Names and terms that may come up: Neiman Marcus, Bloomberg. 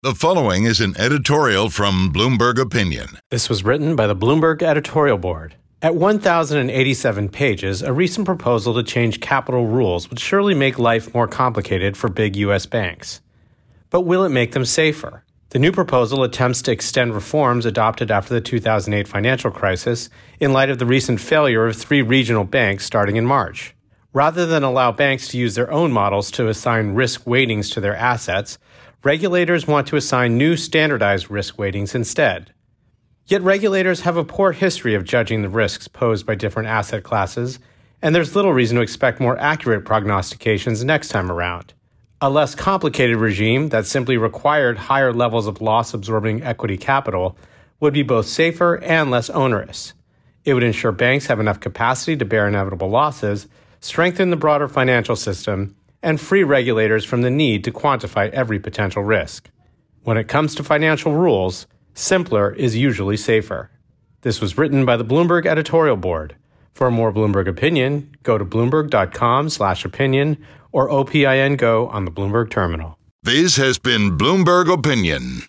The following is an editorial from Bloomberg Opinion. This was written by the Bloomberg editorial board. At 1,087 pages, a recent proposal to change capital rules would surely make life more complicated for big U.S. banks. But will it make them safer? The new proposal attempts to extend reforms adopted after the 2008 financial crisis in light of the recent failure of three regional banks starting in March. Rather than allow banks to use their own models to assign risk weightings to their assets, regulators want to assign new standardized risk weightings instead. Yet regulators have a poor history of judging the risks posed by different asset classes, and there's little reason to expect more accurate prognostications next time around. A less complicated regime that simply required higher levels of loss-absorbing equity capital would be both safer and less onerous. It would ensure banks have enough capacity to bear inevitable losses, strengthen the broader financial system, and free regulators from the need to quantify every potential risk. When it comes to financial rules, simpler is usually safer. This was written by the Bloomberg editorial board. For more Bloomberg Opinion, go to bloomberg.com/opinion or OPIN Go on the Bloomberg terminal. This has been Bloomberg Opinion.